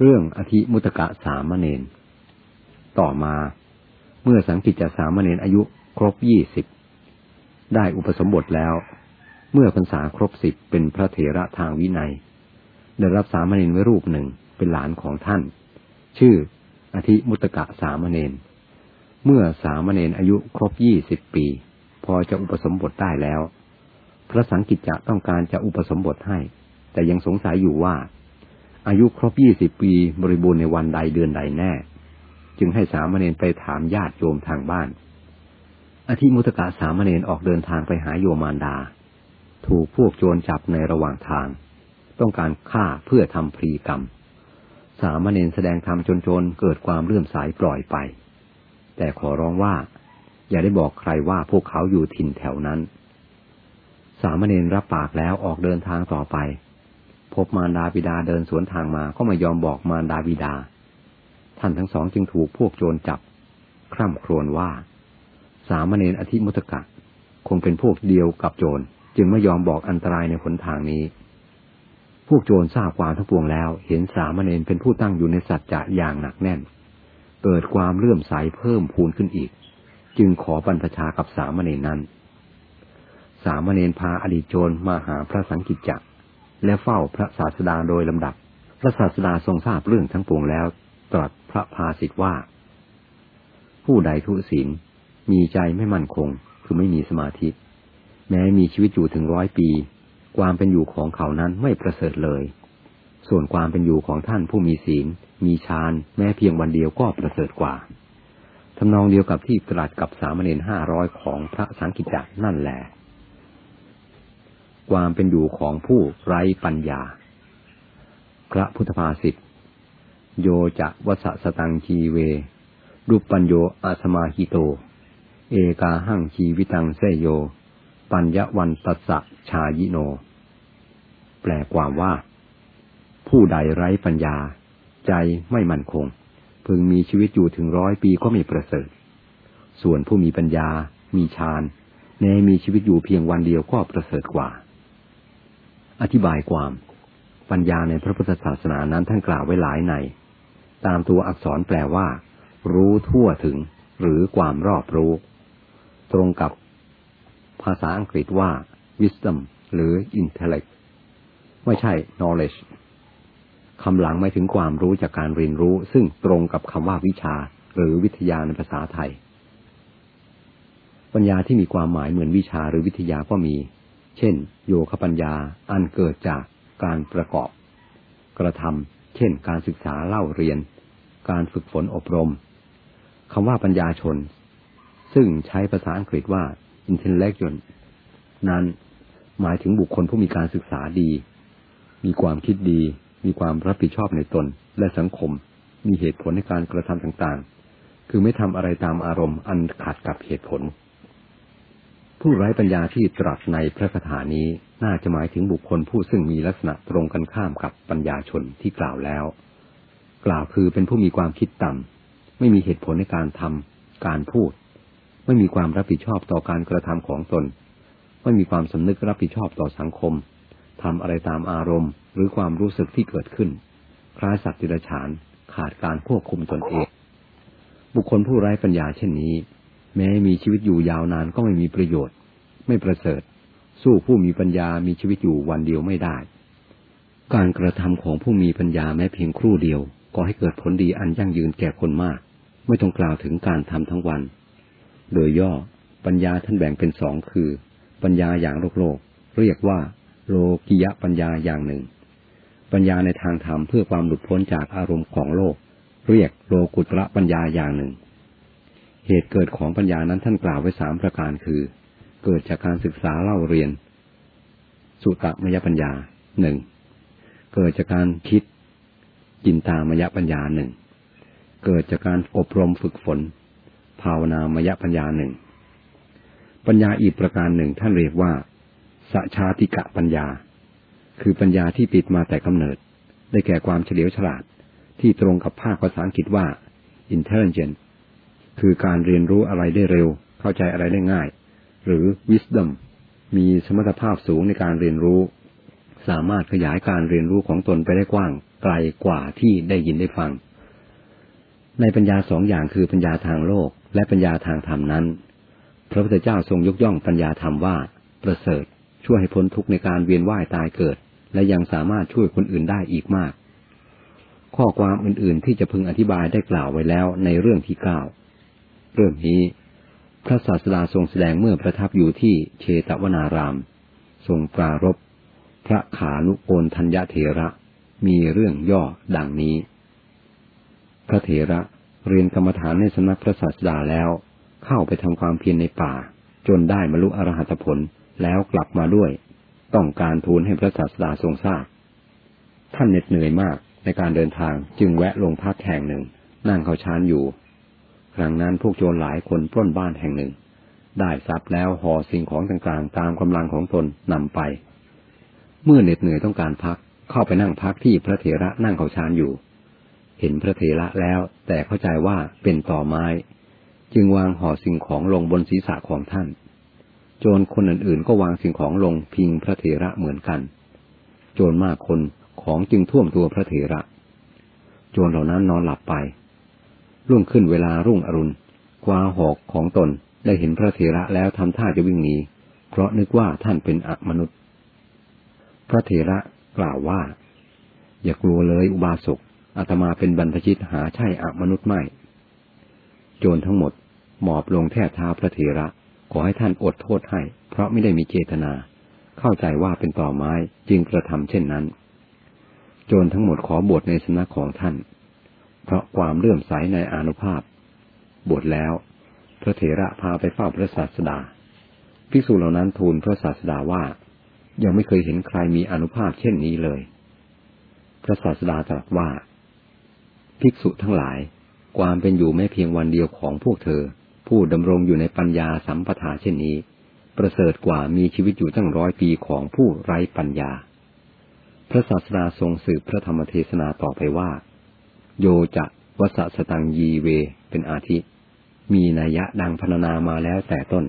เรื่องอธิมุตกะสามเณรต่อมาเมื่อสังกิจจสามเณรอายุครบ20ได้อุปสมบทแล้วเมื่อพรรษาครบ10เป็นพระเถระทางวินัยได้รับสามเณรไว้รูปหนึ่งเป็นหลานของท่านชื่ออธิมุตกะสามเณรเมื่อสามเณรอายุครบ20 ปีพอจะอุปสมบทได้แล้วพระสังกิจจะต้องการจะอุปสมบทให้แต่ยังสงสัยอยู่ว่าอายุครบ20 ปีบริบูรณ์ในวันใดเดือนใดแน่จึงให้สามเณรไปถามญาติโยมทางบ้านอธิมุตกะสามเณรออกเดินทางไปหาโยมารดาถูกพวกโจรจับในระหว่างทางต้องการฆ่าเพื่อทำพรีกรรมสามเณรแสดงธรรมจนโจรเกิดความเลื่อมใสปล่อยไปแต่ขอร้องว่าอย่าได้บอกใครว่าพวกเขาอยู่ถิ่นแถวนั้นสามเณรรับปากแล้วออกเดินทางต่อไปพบมารดาบิดาเดินสวนทางมาก็ไม่ยอมบอกมารดาบิดาท่านทั้งสองจึงถูกพวกโจรจับคร่ำครวญว่าสามเณรอธิมุตกะคงเป็นพวกเดียวกับโจรจึงไม่ยอมบอกอันตรายในหนทางนี้พวกโจรทราบความทั้งปวงแล้วเห็นสามเณรเป็นผู้ตั้งอยู่ในสัจจะอย่างหนักแน่นเกิดความเลื่อมใสเพิ่มพูนขึ้นอีกจึงขอบรรพชากับสามเณรนั้นสามเณรพาอดีตโจรมาหาพระสังกิจจะและเฝ้าพระศาสดาโดยลำดับพระศาสดาทรงทราบเรื่องทั้งปวงแล้วตรัสพระภาสิทว่าผู้ใดทุศีลมีใจไม่มั่นคงคือไม่มีสมาธิแม้มีชีวิตอยู่ถึง100 ปีความเป็นอยู่ของเขานั้นไม่ประเสริฐเลยส่วนความเป็นอยู่ของท่านผู้มีศีลมีฌานแม้เพียงวันเดียวก็ประเสริฐกว่าทำนองเดียวกับที่ตรัสกับสามเณร500ของพระสังกิจจะนั่นแหละความเป็นอยู่ของผู้ไร้ปัญญาพระพุทธภาษิตโยจะวสสตังชีเวรูปปัญโยอาสมาหิโตเอกาหังชีวิตังเสยโยปัญญวันตัสสะชายิโนแปลความว่าผู้ใดไร้ปัญญาใจไม่มั่นคงพึงมีชีวิตอยู่ถึง100 ปีก็ไม่ประเสริฐส่วนผู้มีปัญญามีฌานแม้มีชีวิตอยู่เพียงวันเดียวก็ประเสริฐกว่าอธิบายความปัญญาในพระพุทธศาสนานั้นท่านกล่าวไว้หลายในตามตัวอักษรแปลว่ารู้ทั่วถึงหรือความรอบรู้ตรงกับภาษาอังกฤษว่า wisdom หรือ intellect ไม่ใช่ knowledge คำหลังหมายถึงความรู้จากการเรียนรู้ซึ่งตรงกับคำว่าวิชาหรือวิทยาในภาษาไทยปัญญาที่มีความหมายเหมือนวิชาหรือวิทยาก็มีเช่นโยคะปัญญาอันเกิดจากการประกอบกระทำเช่นการศึกษาเล่าเรียนการฝึกฝนอบรมคำว่าปัญญาชนซึ่งใช้ภาษาอังกฤษว่า intellectual นั้นหมายถึงบุคคลผู้มีการศึกษาดีมีความคิดดีมีความรับผิดชอบในตนและสังคมมีเหตุผลในการกระทำต่างๆคือไม่ทำอะไรตามอารมณ์อันขัดกับเหตุผลผู้ไร้ปัญญาที่ตรัสในพระคาถานี้น่าจะหมายถึงบุคคลผู้ซึ่งมีลักษณะตรงกันข้ามกับปัญญาชนที่กล่าวแล้วกล่าวคือเป็นผู้มีความคิดต่ำไม่มีเหตุผลในการทำการพูดไม่มีความรับผิดชอบต่อการกระทำของตนไม่มีความสำนึกรับผิดชอบต่อสังคมทำอะไรตามอารมณ์หรือความรู้สึกที่เกิดขึ้นคล้ายสัตว์เดรัจฉานขาดการควบคุมตนเองบุคคลผู้ไร้ปัญญาเช่นนี้แม้มีชีวิตอยู่ยาวนานก็ไม่มีประโยชน์ไม่ประเสริฐสู้ผู้มีปัญญามีชีวิตอยู่วันเดียวไม่ได้การกระทำของผู้มีปัญญาแม้เพียงครู่เดียวก็ให้เกิดผลดีอันยั่งยืนแก่คนมากไม่ต้องกล่าวถึงการทำทั้งวันโดยย่อปัญญาท่านแบ่งเป็นสองคือปัญญาอย่างโลกเรียกว่าโลกิยะปัญญาอย่างหนึ่งปัญญาในทางธรรมเพื่อความหลุดพ้นจากอารมณ์ของโลกเรียกโลกุตระปัญญาอย่างหนึ่งเหตุเกิดของปัญญานั้นท่านกล่าวไว้3 ประการคือเกิดจากการศึกษาเล่าเรียนสุตมยปัญญา1เกิดจากการคิดจินตามยปัญญา1เกิดจากการอบรมฝึกฝนภาวนามยปัญญา1ปัญญาอีกประการหนึ่งท่านเรียกว่าสัชชาติกะปัญญาคือปัญญาที่ติดมาแต่กำเนิดได้แก่ความเฉลียวฉลาดที่ตรงกับภาคภาษาอังกฤษว่า intelligentคือการเรียนรู้อะไรได้เร็วเข้าใจอะไรได้ง่ายหรือ wisdom มีสมรรถภาพสูงในการเรียนรู้ สามารถขยายการเรียนรู้ของตนไปได้กว้างไกลกว่าที่ได้ยินได้ฟังในปัญญาสองอย่างคือปัญญาทางโลกและปัญญาทางธรรมนั้นพระพุทธเจ้าทรงยกย่องปัญญาธรรมว่าประเสริฐช่วยให้พ้นทุกข์ในการเวียนว่ายตายเกิดและยังสามารถช่วยคนอื่นได้อีกมากข้อความอื่นๆที่จะพึงอธิบายได้กล่าวไว้แล้วในเรื่องที่9เรื่องนี้พระศาสดาทรงแสดงเมื่อประทับอยู่ที่เชตวนารามทรงปรารภพระขานุโกณทัญญเถระมีเรื่องย่อดังนี้พระเถระเรียนกรรมฐานในสำนักพระศาสดาแล้วเข้าไปทำความเพียรในป่าจนได้บรรลุอรหัตผลแล้วกลับมาด้วยต้องการทูลให้พระศาสดาทรงทราบท่านเหน็ดเหนื่อยมากในการเดินทางจึงแวะลงพักแห่งหนึ่งนั่งเข้าฌานอยู่ครั้งนั้นพวกโจรหลายคนปล้นบ้านแห่งหนึ่งได้ทรัพย์แล้วห่อสิ่งของต่างๆตามกำลังของตนนำไปเมื่อเหน็ดเหนื่อยต้องการพักเข้าไปนั่งพักที่พระเถระนั่งเข้าฌานอยู่เห็นพระเถระแล้วแต่เข้าใจว่าเป็นตอไม้จึงวางห่อสิ่งของลงบนศีรษะของท่านโจรคนอื่นๆก็วางสิ่งของลงพิงพระเถระเหมือนกันโจรมากคนของจึงท่วมตัวพระเถระโจรเหล่านั้นนอนหลับไปรุ่งขึ้นเวลารุ่งอรุณคว้าหอกของตนได้เห็นพระเถระแล้วทำท่าจะวิ่งหนีเพราะนึกว่าท่านเป็นอมนุษย์พระเถระกล่าวว่าอย่ากลัวเลยอุบาสกอาตมาเป็นบรรพชิตหาใช่อมนุษย์ไม่โจรทั้งหมดหมอบลงแทบเท้าพระเถระขอให้ท่านอดโทษให้เพราะไม่ได้มีเจตนาเข้าใจว่าเป็นตอไม้จึงกระทำเช่นนั้นโจรทั้งหมดขอบวชในสำนักของท่านเพราะความเลื่อมใสในอานุภาพบวชแล้วพระเถระพาไปเฝ้าพระศาสดาภิกษุเหล่านั้นทูลพระศาสดาว่ายังไม่เคยเห็นใครมีอานุภาพเช่นนี้เลยพระศาสดาตรัสว่าภิกษุทั้งหลายความเป็นอยู่ไม่เพียงวันเดียวของพวกเธอผู้ดำรงอยู่ในปัญญาสัมปทาเช่นนี้ประเสริฐกว่ามีชีวิตอยู่ตั้ง100 ปีของผู้ไร้ปัญญาพระศาสดาทรงสืบพระธรรมเทศนาต่อไปว่าโยจะวสสตังยีเวเป็นอาทิมีนัยยะดังพรรณนามาแล้วแต่ต้น